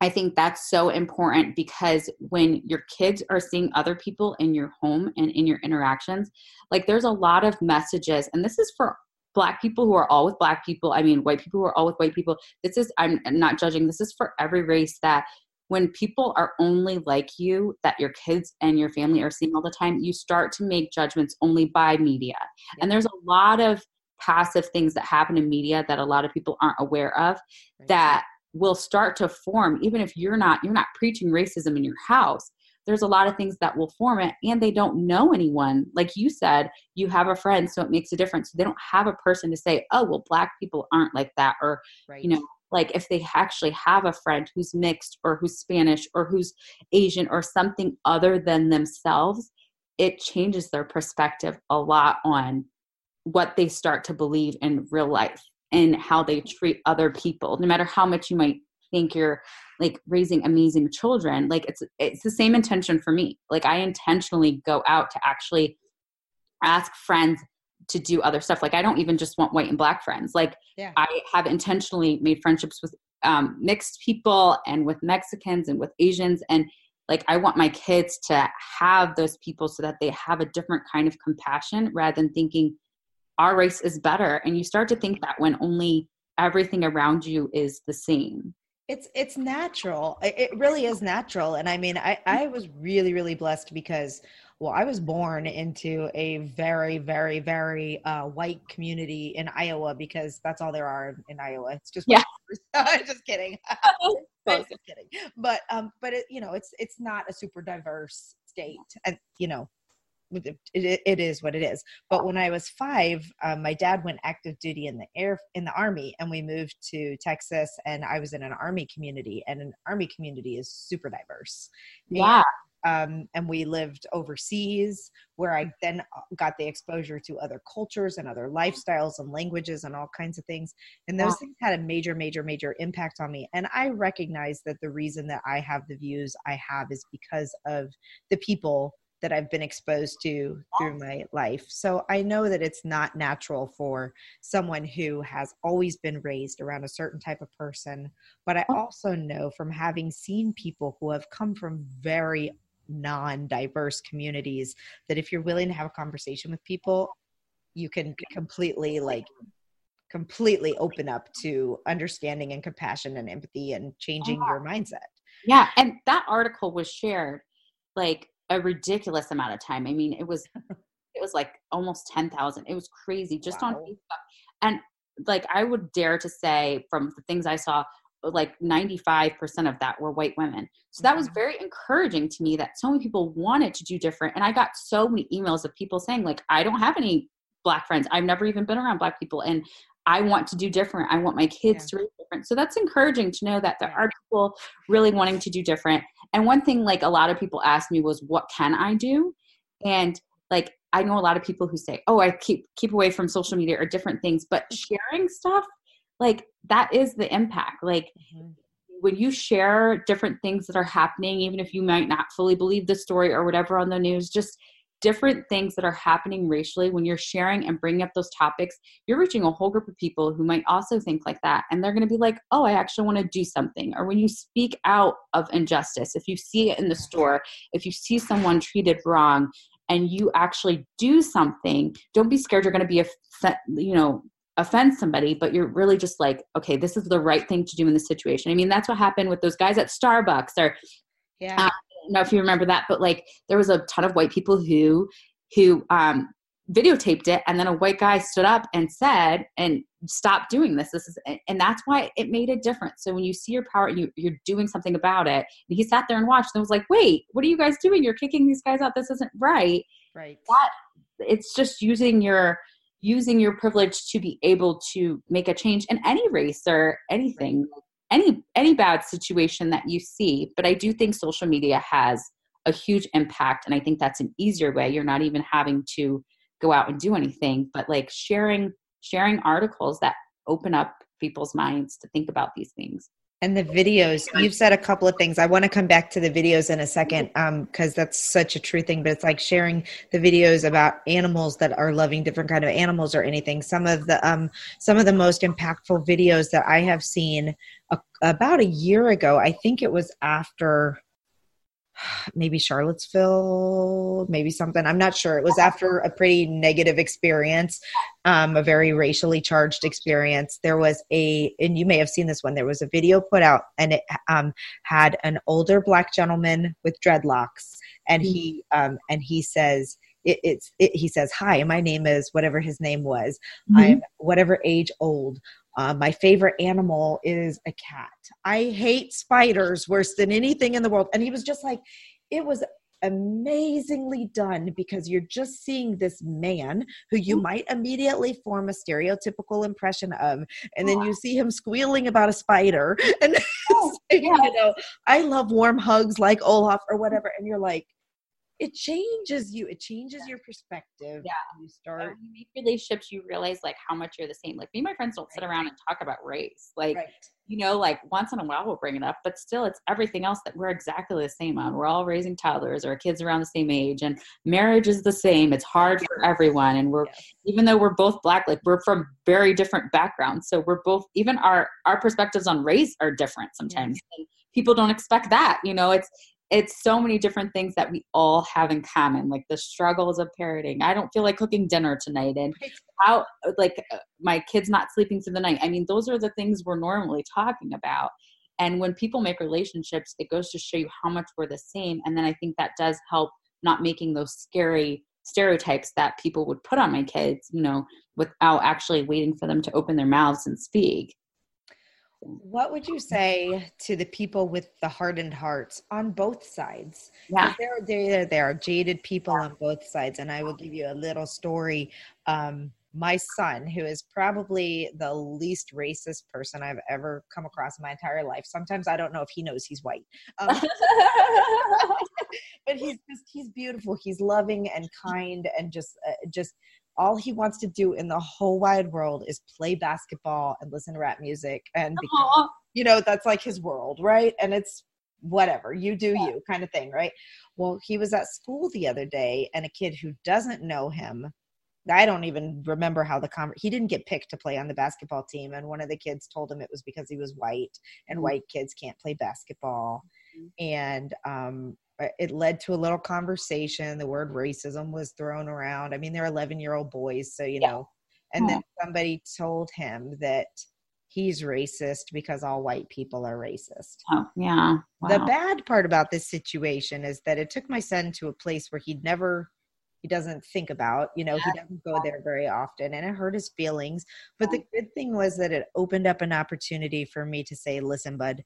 I think that's so important, because when your kids are seeing other people in your home and in your interactions, like there's a lot of messages, and this is for Black people who are all with Black people. I mean, white people who are all with white people. This is, I'm not judging. This is for every race, that when people are only like you, that your kids and your family are seeing all the time, you start to make judgments only by media. Yeah. And there's a lot of passive things that happen in media that a lot of people aren't aware of, right, that will start to form. Even if you're not preaching racism in your house, there's a lot of things that will form it, and they don't know anyone. Like you said, you have a friend, so it makes a difference. They don't have a person to say, oh, well, Black people aren't like that. Or, right, you know, like if they actually have a friend who's mixed or who's Spanish or who's Asian or something other than themselves, it changes their perspective a lot on what they start to believe in real life and how they treat other people, no matter how much you might think you're like raising amazing children. Like it's the same intention for me. Like I intentionally go out to actually ask friends to do other stuff. Like I don't even just want white and Black friends. Like, yeah, I have intentionally made friendships with mixed people and with Mexicans and with Asians. And like, I want my kids to have those people so that they have a different kind of compassion, rather than thinking our race is better. And you start to think that when only everything around you is the same. It's natural. It really is natural. And I mean, I was really, really blessed because, well, I was born into a very, very, very white community in Iowa, because that's all there are in Iowa. It's just, yeah. Just kidding. Just kidding. But it, you know, it's not a super diverse state, and you know, it is what it is. But when I was 5, my dad went active duty in the Army, and we moved to Texas, and I was in an Army community, and an Army community is super diverse. Yeah. And we lived overseas, where I then got the exposure to other cultures and other lifestyles and languages and all kinds of things. And those, wow, things had a major, major, major impact on me. And I recognize that the reason that I have the views I have is because of the people that I've been exposed to through my life. So I know that it's not natural for someone who has always been raised around a certain type of person. But I also know from having seen people who have come from very non-diverse communities that if you're willing to have a conversation with people, you can completely open up to understanding and compassion and empathy and changing your mindset. Yeah. And that article was shared like a ridiculous amount of time. I mean, it was like almost 10,000. It was crazy, just on Facebook. And like, I would dare to say from the things I saw, like 95% of that were white women. So that was very encouraging to me that so many people wanted to do different. And I got so many emails of people saying like, I don't have any Black friends. I've never even been around Black people. And I want to do different. I want my kids to read different. So that's encouraging to know that there are people really wanting to do different. And one thing, like a lot of people asked me was, what can I do? And like, I know a lot of people who say, oh, I keep away from social media or different things, but sharing stuff, like that is the impact. Like when you share different things that are happening, even if you might not fully believe the story or whatever on the news, just different things that are happening racially, when you're sharing and bringing up those topics, you're reaching a whole group of people who might also think like that. And they're going to be like, oh, I actually want to do something. Or when you speak out of injustice, if you see it in the store, if you see someone treated wrong and you actually do something, don't be scared you're going to be, offend somebody, but you're really just like, okay, this is the right thing to do in this situation. I mean, that's what happened with those guys at Starbucks or, yeah. I don't know if you remember that, but like there was a ton of white people who videotaped it, and then a white guy stood up and said, and stop doing this. This is, and that's why it made a difference. So when you see your power and you're doing something about it, and he sat there and watched and was like, wait, what are you guys doing? You're kicking these guys out. This isn't right. Right. That, it's just using your privilege to be able to make a change in any race or anything. Right. Any bad situation that you see. But I do think social media has a huge impact. And I think that's an easier way. You're not even having to go out and do anything, but like sharing articles that open up people's minds to think about these things. And the videos, you've said a couple of things. I want to come back to the videos in a second, because that's such a true thing. But it's like sharing the videos about animals that are loving different kind of animals or anything. Some of the most impactful videos that I have seen about a year ago, I think it was after maybe Charlottesville, maybe something. I'm not sure. It was after a pretty negative experience, a very racially charged experience. There was and you may have seen this one, there was a video put out and it had an older black gentleman with dreadlocks. And he says, hi, my name is whatever his name was. Mm-hmm. I'm whatever age old. My favorite animal is a cat. I hate spiders worse than anything in the world. And he was just like, it was amazingly done because you're just seeing this man who you might immediately form a stereotypical impression of. And then you see him squealing about a spider. And you know, I love warm hugs like Olaf or whatever. And you're like, it changes you. It changes your perspective. Yeah. You start. You make relationships, you realize like how much you're the same. Like me and my friends don't sit around and talk about race. Like, you know, like once in a while we'll bring it up, but still it's everything else that we're exactly the same on. We're all raising toddlers or kids around the same age and marriage is the same. It's hard for everyone. And we're, even though we're both black, like we're from very different backgrounds. So we're both, even our perspectives on race are different sometimes. Yeah. And people don't expect that, you know, it's so many different things that we all have in common, like the struggles of parenting. I don't feel like cooking dinner tonight and how, like my kid's not sleeping through the night. I mean, those are the things we're normally talking about. And when people make relationships, it goes to show you how much we're the same. And then I think that does help not making those scary stereotypes that people would put on my kids, you know, without actually waiting for them to open their mouths and speak. What would you say to the people with the hardened hearts on both sides? Yeah. There are jaded people on both sides. And I will give you a little story. My son, who is probably the least racist person I've ever come across in my entire life. Sometimes I don't know if he knows he's white. But he's beautiful. He's loving and kind and just all he wants to do in the whole wide world is play basketball and listen to rap music. And, because, you know, that's like his world, right? And it's whatever, you do you kind of thing, right? Well, he was at school the other day and a kid who doesn't know him, I don't even remember how he didn't get picked to play on the basketball team. And one of the kids told him it was because he was white and white kids can't play basketball. Mm-hmm. And, it led to a little conversation. The word racism was thrown around. I mean, they're 11-year-old boys, so, you know, and then somebody told him that he's racist because all white people are racist. Oh, yeah. Wow. The bad part about this situation is that it took my son to a place where he doesn't think about, you know, he doesn't go there very often and it hurt his feelings. But the good thing was that it opened up an opportunity for me to say, listen, bud,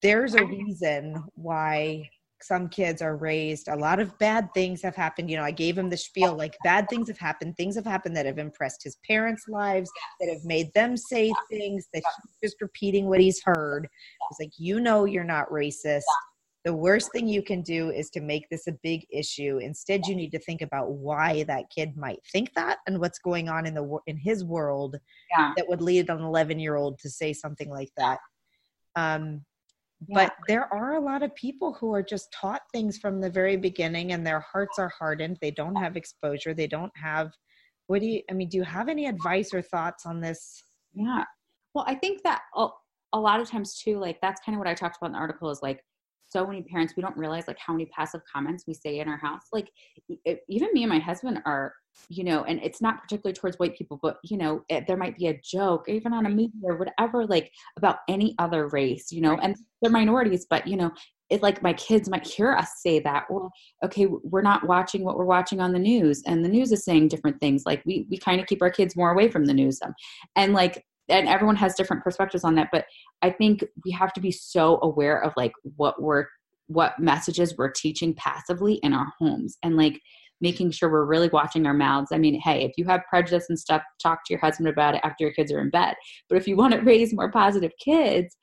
there's a reason why some kids are raised. A lot of bad things have happened. You know, I gave him the spiel, like bad things have happened that have impressed his parents' lives, that have made them say things that he's just repeating what he's heard. It's like, you know, you're not racist. The worst thing you can do is to make this a big issue. Instead, you need to think about why that kid might think that and what's going on in his world that would lead an 11-year-old to say something like that. But there are a lot of people who are just taught things from the very beginning and their hearts are hardened. They don't have exposure. They don't have, do you have any advice or thoughts on this? Yeah. Well, I think that a lot of times too, like that's kind of what I talked about in the article is like, so many parents, we don't realize like how many passive comments we say in our house. Like even me and my husband are, you know, and it's not particularly towards white people, but you know, there might be a joke even on a movie or whatever, like about any other race, you know, and they're minorities, but you know, it's like my kids might hear us say that, or, okay, we're not watching what we're watching on the news and the news is saying different things. Like we kind of keep our kids more away from the news. And like, and everyone has different perspectives on that, but I think we have to be so aware of like what messages we're teaching passively in our homes and like making sure we're really watching our mouths. I mean, hey, if you have prejudice and stuff, talk to your husband about it after your kids are in bed. But if you want to raise more positive kids,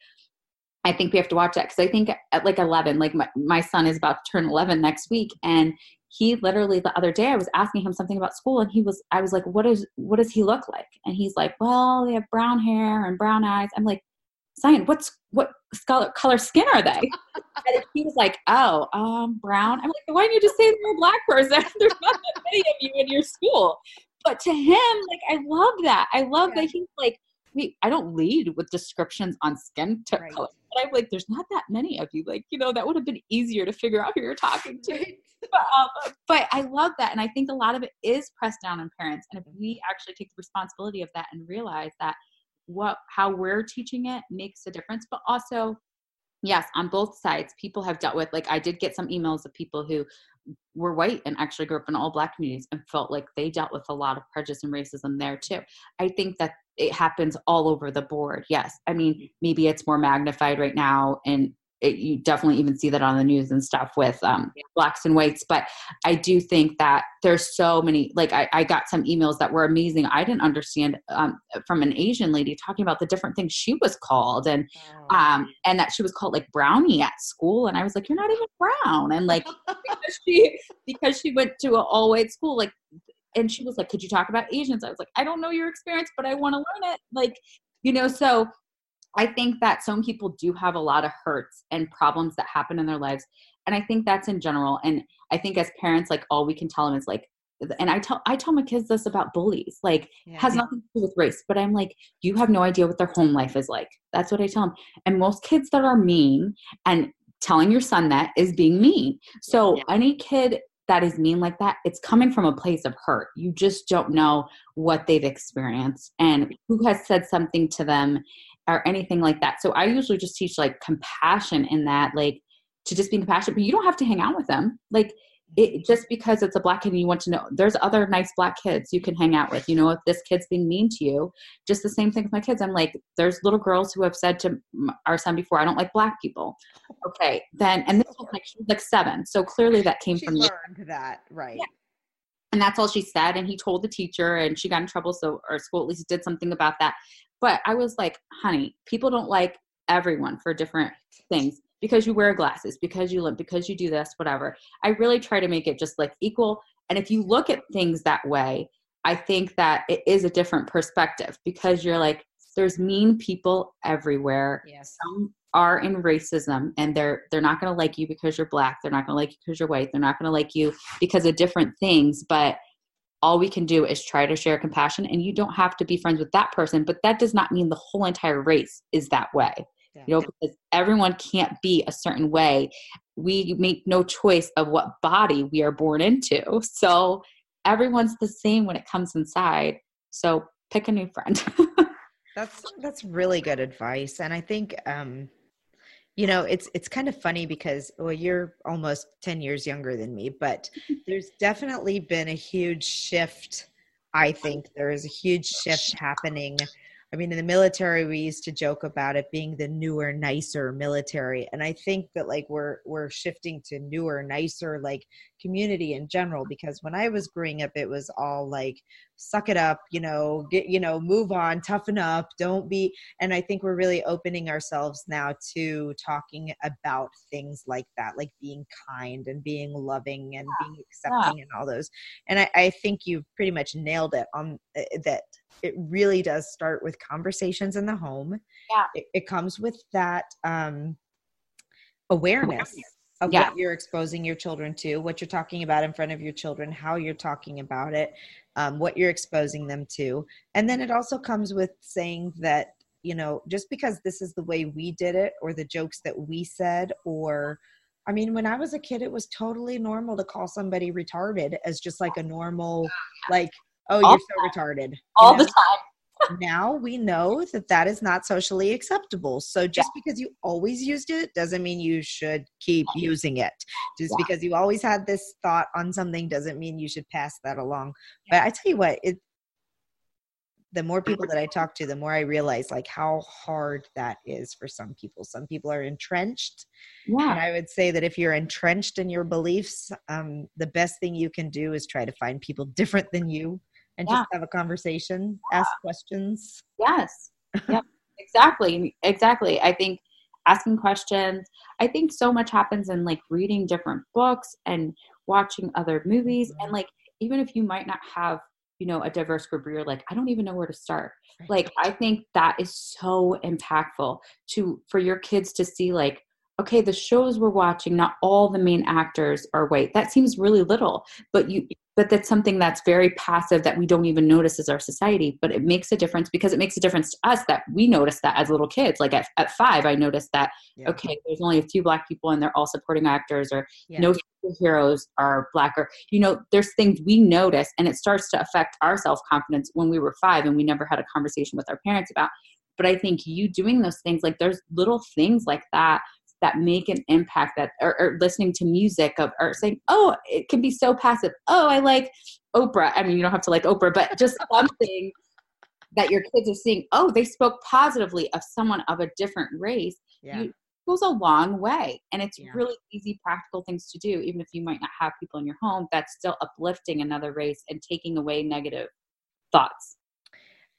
I think we have to watch that. Cause I think at like 11, like my son is about to turn 11 next week. And he literally the other day I was asking him something about school and I was like, what does he look like? And he's like, well, they have brown hair and brown eyes. I'm like, Zion, what color skin are they? And he was like, oh, brown. I'm like, why didn't you just say they're a black person? There's not that many of you in your school. But to him, like, I love that. I love that he's like, wait, I don't lead with descriptions on skin color. But I'm like, there's not that many of you. Like, you know, that would have been easier to figure out who you're talking to. But I love that. And I think a lot of it is pressed down on parents. And if we actually take the responsibility of that and realize that how we're teaching it makes a difference, but also, yes, on both sides, people have dealt with, like, I did get some emails of people who were white and actually grew up in all black communities and felt like they dealt with a lot of prejudice and racism there too. I think that it happens all over the board. Yes. I mean, maybe it's more magnified right now, and you definitely even see that on the news and stuff with blacks and whites. But I do think that there's so many, like I got some emails that were amazing. I didn't understand from an Asian lady talking about the different things she was called and that she was called like brownie at school. And I was like, you're not even brown. And like, because she went to an all white school, like, and she was like, could you talk about Asians? I was like, I don't know your experience, but I want to learn it. Like, you know, so I think that some people do have a lot of hurts and problems that happen in their lives. And I think that's in general. And I think as parents, like, all we can tell them is like, and I tell my kids this about bullies, like has nothing to do with race, but I'm like, you have no idea what their home life is like. That's what I tell them. And most kids that are mean, and telling your son that is being mean. So any kid that is mean like that, it's coming from a place of hurt. You just don't know what they've experienced and who has said something to them or anything like that. So I usually just teach like compassion in that, like to just be compassionate, but you don't have to hang out with them. Like it, just because it's a black kid and you want to know, there's other nice black kids you can hang out with. You know, if this kid's being mean to you, just the same thing with my kids. I'm like, there's little girls who have said to our son before, I don't like black people. Okay. Then, and this was like, she was like 7. So clearly that came from learned that. Right. Yeah. And that's all she said. And he told the teacher and she got in trouble. So our school at least did something about that. But I was like, honey, people don't like everyone for different things, because you wear glasses, because you limp, because you do this, whatever. I really try to make it just like equal. And if you look at things that way, I think that it is a different perspective, because you're like, there's mean people everywhere. Yes. Some are in racism and they're not going to like you because you're black. They're not going to like you because you're white. They're not going to like you because of different things. But all we can do is try to share compassion, and you don't have to be friends with that person, but that does not mean the whole entire race is that way. Yeah. You know, because everyone can't be a certain way. We make no choice of what body we are born into. So everyone's the same when it comes inside. So pick a new friend. That's really good advice. And I think, you know, it's kind of funny because, well, you're almost 10 years younger than me, but there's definitely been a huge shift. I think there is a huge shift happening. I mean, in the military, we used to joke about it being the newer, nicer military. And I think that like we're shifting to newer, nicer, like community in general, because when I was growing up, it was all like, suck it up, you know, get, you know, move on, toughen up, don't be. And I think we're really opening ourselves now to talking about things like that, like being kind and being loving and being accepting and all those. And I think you've pretty much nailed it on that. It really does start with conversations in the home. Yeah. It comes with that awareness. Of what you're exposing your children to, what you're talking about in front of your children, how you're talking about it, what you're exposing them to. And then it also comes with saying that, you know, just because this is the way we did it or the jokes that we said, or, I mean, when I was a kid, it was totally normal to call somebody retarded as just like a normal, like, oh, all you're so retarded. All the time. Now we know that is not socially acceptable. So just because you always used it doesn't mean you should keep using it. Just because you always had this thought on something doesn't mean you should pass that along. But I tell you what, the more people that I talk to, the more I realize like how hard that is for some people. Some people are entrenched. Yeah. And I would say that if you're entrenched in your beliefs, the best thing you can do is try to find people different than you. And just have a conversation, ask questions. Yes. Yep. Exactly. I think asking questions. I think so much happens in like reading different books and watching other movies. And like, even if you might not have you know, a diverse group where you're like, I don't even know where to start. Right. Like, I think that is so impactful to, for your kids to see like, okay, the shows we're watching, not all the main actors are white. That seems really little, but that's something that's very passive that we don't even notice as our society, but it makes a difference because it makes a difference to us that we notice that as little kids. Like at 5, I noticed that, yeah. Okay, there's only a few black people and they're all supporting actors or yeah. No heroes are black or, you know, there's things we notice and it starts to affect our self-confidence when we were 5 and we never had a conversation with our parents about. But I think you doing those things, like there's little things like that that make an impact that, or listening to music of, or saying, oh, it can be so passive. Oh, I like Oprah. I mean, you don't have to like Oprah, but just something that your kids are seeing. Oh, they spoke positively of someone of a different race. Yeah. It goes a long way. And it's yeah. really easy, practical things to do. Even if you might not have people in your home, that's still uplifting another race and taking away negative thoughts.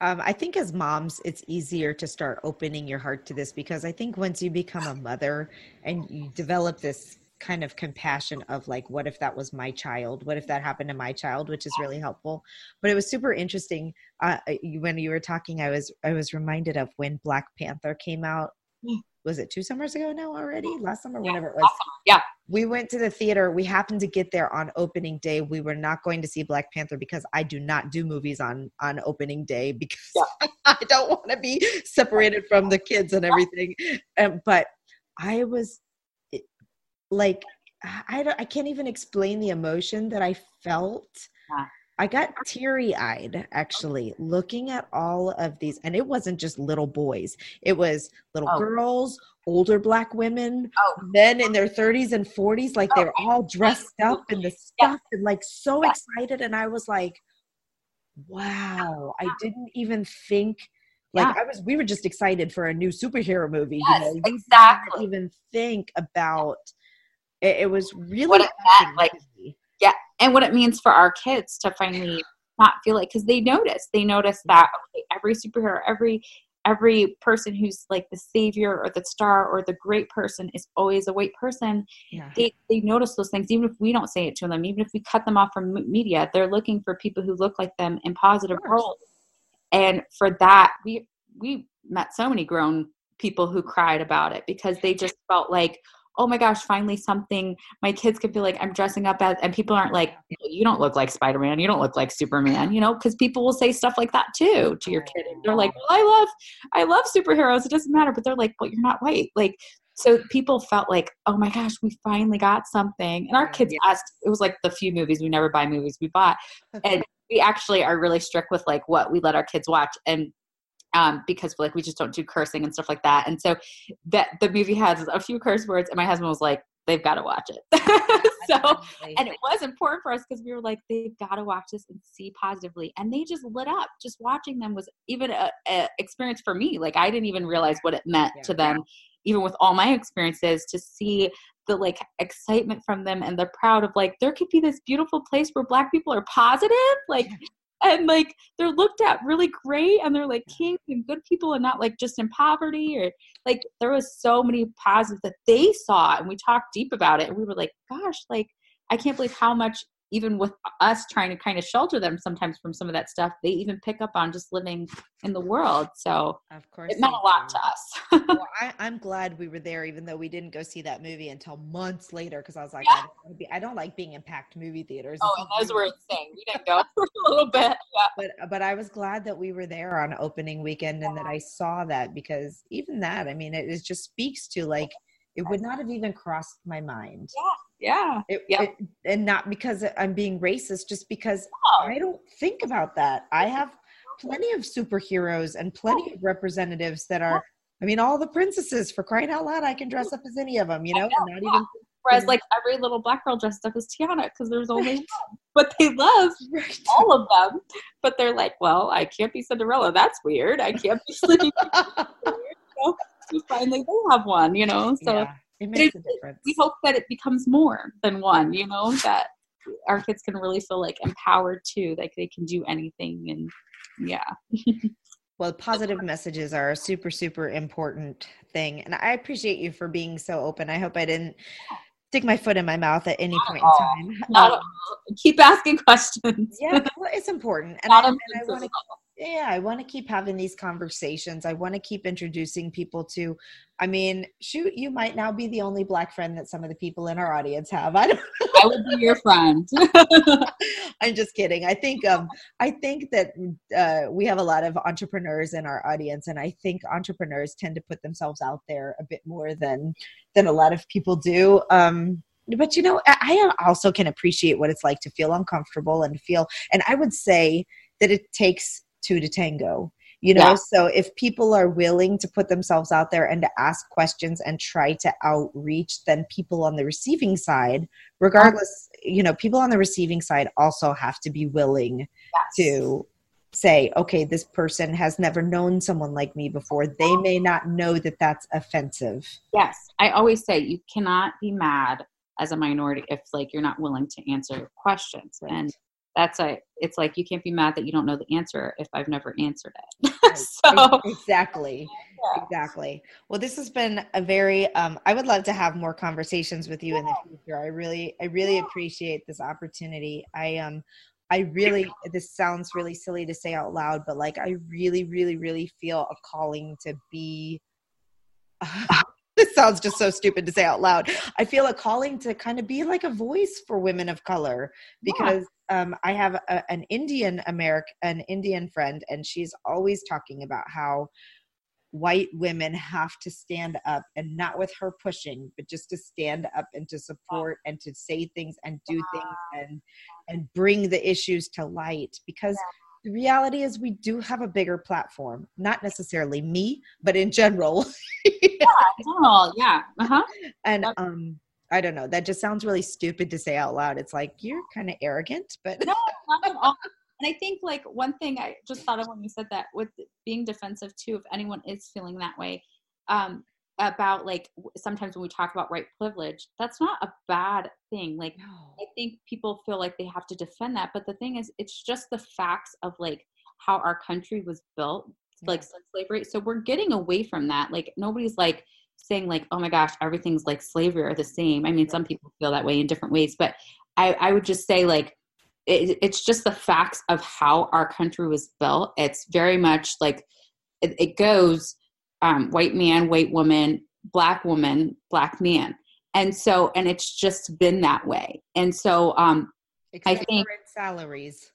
I think as moms, it's easier to start opening your heart to this because I think once you become a mother and you develop this kind of compassion of like, what if that was my child? What if that happened to my child? Which is really helpful. But it was super interesting. When you were talking, I was reminded of when Black Panther came out. Was it 2 summers ago now already? Last summer, whenever it was. Awesome. Yeah. We went to the theater. We happened to get there on opening day. We were not going to see Black Panther because I do not do movies on opening day because yeah. I don't want to be separated from the kids and everything. But I was like, I can't even explain the emotion that I felt. Yeah. I got teary-eyed, actually, looking at all of these. And it wasn't just little boys. It was little girls, older Black women, men in their 30s and 40s. Like, they were all dressed up in the stuff and, like, so excited. And I was like, wow. I didn't even think. Like, we were just excited for a new superhero movie. Yes, you know? Exactly. I didn't even think about it. It was really what it meant, like, yeah. And what it means for our kids to finally not feel like, because they notice that okay, every superhero, every person who's like the savior or the star or the great person is always a white person. Yeah. They notice those things, even if we don't say it to them, even if we cut them off from media, they're looking for people who look like them in positive roles. And for that, we met so many grown people who cried about it because they just felt like, oh my gosh, finally something my kids could feel like I'm dressing up as, and people aren't like, you don't look like Spider-Man. You don't look like Superman, you know, because people will say stuff like that too, to your kid. And they're like, well, I love superheroes. It doesn't matter. But they're like, well, you're not white. Like, so people felt like, oh my gosh, we finally got something. And our kids asked, it was like the few movies, we never buy movies we bought. And we actually are really strict with like what we let our kids watch. And because like we just don't do cursing and stuff like that. And so that the movie has a few curse words and my husband was like, they've got to watch it. And it was important for us because we were like, they've got to watch this and see positively. And they just lit up. Just watching them was even a experience for me. Like I didn't even realize what it meant to them, even with all my experiences, to see the like excitement from them and the proud of like, there could be this beautiful place where Black people are positive. Like, and like they're looked at really great and they're like kings and good people and not like just in poverty or like there was so many positives that they saw and we talked deep about it. And we were like, gosh, like I can't believe how much even with us trying to kind of shelter them sometimes from some of that stuff, they even pick up on just living in the world. So of course, it meant a lot to us. Well, I'm glad we were there, even though we didn't go see that movie until months later. Cause I was like, I don't like being in packed movie theaters. Oh, and those were insane. We didn't go for a little bit. Yeah. But I was glad that we were there on opening weekend and that I saw that because even that, I mean, it just speaks to like, it would not have even crossed my mind. Yeah. It, and not because I'm being racist, just because I don't think about that. I have plenty of superheroes and plenty of representatives that are, I mean, all the princesses for crying out loud, I can dress up as any of them, you know? And not even, whereas like every little Black girl dressed up as Tiana because there's only one, but they love all of them. But they're like, well, I can't be Cinderella. That's weird. I can't be Cinderella. So finally they have one, you know? So it makes a difference. We hope that it becomes more than one, you know, that our kids can really feel like empowered too, like they can do anything and Well, positive messages are a super, super important thing. And I appreciate you for being so open. I hope I didn't stick my foot in my mouth at any point in time. Keep asking questions. Yeah, it's important. And I want to keep having these conversations. I want to keep introducing people to, I mean, shoot, you might now be the only Black friend that some of the people in our audience have. I would be your friend. I'm just kidding. I think that we have a lot of entrepreneurs in our audience, and I think entrepreneurs tend to put themselves out there a bit more than a lot of people do. But you know, I also can appreciate what it's like to feel uncomfortable and I would say that it takes two to tango, you know? Yeah. So if people are willing to put themselves out there and to ask questions and try to outreach, then people on the receiving side, regardless, you know, people on the receiving side also have to be willing to say, okay, this person has never known someone like me before. They may not know that that's offensive. Yes. I always say you cannot be mad as a minority if like you're not willing to answer questions. Right. And it's like, you can't be mad that you don't know the answer if I've never answered it. So exactly. Yeah. Exactly. Well, this has been a very, I would love to have more conversations with you in the future. I really appreciate this opportunity. This sounds really silly to say out loud, but like, I really, really, really feel a calling to be, this sounds just so stupid to say out loud. I feel a calling to kind of be like a voice for women of color because I have an Indian friend, and she's always talking about how white women have to stand up, and not with her pushing, but just to stand up and to support and to say things and do things and bring the issues to light, because the reality is we do have a bigger platform, not necessarily me, but in general. And, I don't know. That just sounds really stupid to say out loud. It's like, you're kind of arrogant, but no, not at all. And I think like one thing I just thought of when you said that with being defensive too, if anyone is feeling that way about like sometimes when we talk about white privilege, that's not a bad thing. Like I think people feel like they have to defend that. But the thing is, it's just the facts of like how our country was built, like slavery. So we're getting away from that. Like nobody's like saying like, oh my gosh, everything's like slavery or the same. I mean, some people feel that way in different ways, but I would just say like, it's just the facts of how our country was built. It's very much like it goes white man, white woman, black man. And so, and it's just been that way. And so I think salaries.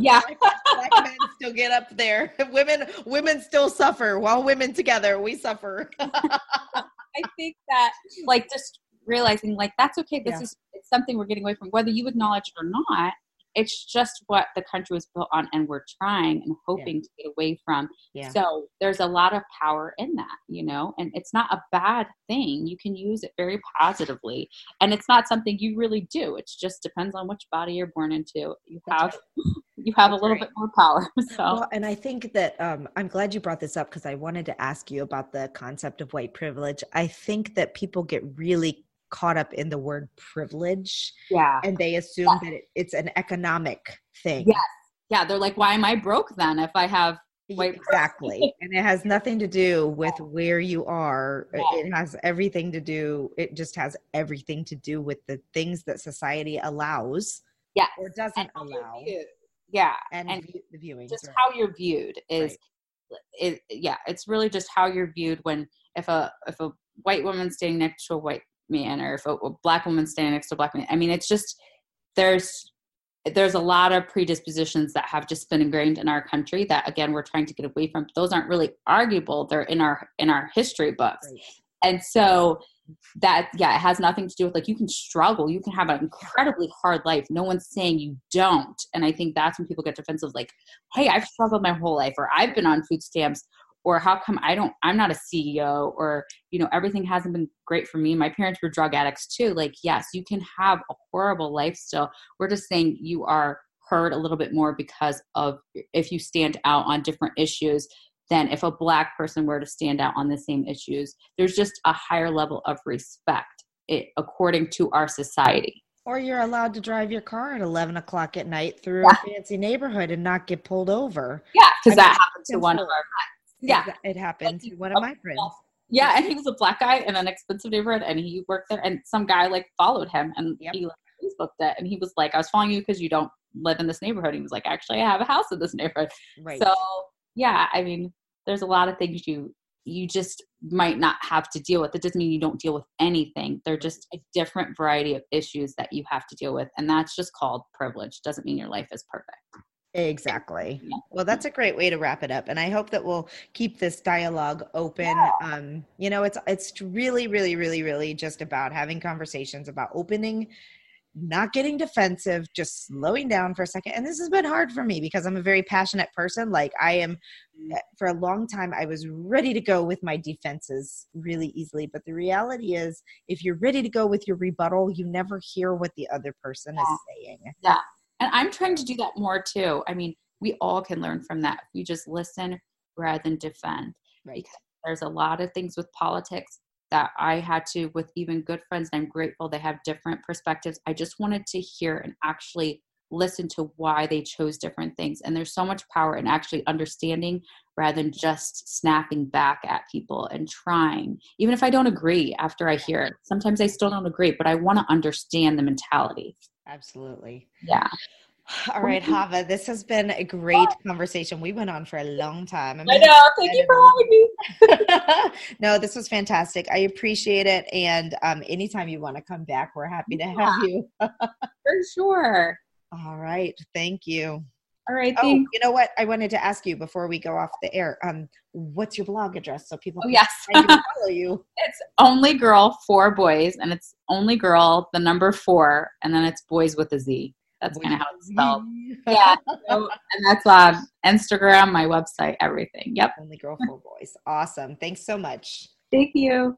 Yeah. Black men still get up there. Women still suffer. While women together, we suffer. I think that like just realizing like, that's okay. This is it's something we're getting away from, whether you acknowledge it or not. It's just what the country was built on, and we're trying and hoping to get away from. Yeah. So there's a lot of power in that, you know, and it's not a bad thing. You can use it very positively, and it's not something you really do. It just depends on which body you're born into. You have a little bit more power. So. Well, and I think that I'm glad you brought this up because I wanted to ask you about the concept of white privilege. I think that people get really caught up in the word privilege. Yeah. And they assume that it's an economic thing. Yes. Yeah. They're like, why am I broke then if I have white privilege? Exactly. And it has nothing to do with where you are. Yeah. It just has everything to do with the things that society allows or doesn't allow. Yeah. And the viewing. Just how you're viewed is it's really just how you're viewed when if a white woman's staying next to a white man, or if a black woman standing next to a black man. I mean, it's just, there's a lot of predispositions that have just been ingrained in our country that again, we're trying to get away from. Those aren't really arguable. They're in our history books. Right. And so it has nothing to do with like, you can struggle, you can have an incredibly hard life. No one's saying you don't. And I think that's when people get defensive, like, hey, I've struggled my whole life, or I've been on food stamps, or how come I'm not a CEO, or, you know, everything hasn't been great for me. My parents were drug addicts too. Like, yes, you can have a horrible life still. We're just saying you are heard a little bit more because of if you stand out on different issues than if a black person were to stand out on the same issues. There's just a higher level of respect according to our society. Or you're allowed to drive your car at 11 o'clock at night through a fancy neighborhood and not get pulled over. Yeah. Because that happened to one of our friends. Yeah. It happened to one of my friends. Yeah, and he was a black guy in an expensive neighborhood, and he worked there, and some guy, like, followed him, and he, like, Facebooked it, and he was like, I was following you because you don't live in this neighborhood. He was like, actually, I have a house in this neighborhood. Right. So, yeah, I mean, there's a lot of things you just might not have to deal with. It doesn't mean you don't deal with anything. They're just a different variety of issues that you have to deal with, and that's just called privilege. Doesn't mean your life is perfect. Exactly. Well, that's a great way to wrap it up. And I hope that we'll keep this dialogue open. Yeah. You know, it's really, really, really, really just about having conversations about opening, not getting defensive, just slowing down for a second. And this has been hard for me because I'm a very passionate person. Like, I am, for a long time, I was ready to go with my defenses really easily. But the reality is, if you're ready to go with your rebuttal, you never hear what the other person is saying. Yeah. And I'm trying to do that more too. I mean, we all can learn from that. We just listen rather than defend. Right. Because there's a lot of things with politics that I had to, with even good friends, and I'm grateful they have different perspectives. I just wanted to hear and actually listen to why they chose different things. And there's so much power in actually understanding rather than just snapping back at people and trying. Even if I don't agree after I hear it, sometimes I still don't agree, but I want to understand the mentality. Absolutely. Yeah. All right, Jehava, this has been a great conversation. We went on for a long time. I know. Thank you for having me. No, this was fantastic. I appreciate it. And anytime you want to come back, we're happy to have you. For sure. All right. Thank you. All right. Oh, you know what? I wanted to ask you before we go off the air. What's your blog address so people can follow you? It's Only Girl for Boys, and it's Only Girl, the number 4, and then it's Boys with a Z. That's kind of how it's spelled. Yeah. So, and that's on Instagram, my website, everything. Yep. Only Girl for Boys. Awesome. Thanks so much. Thank you.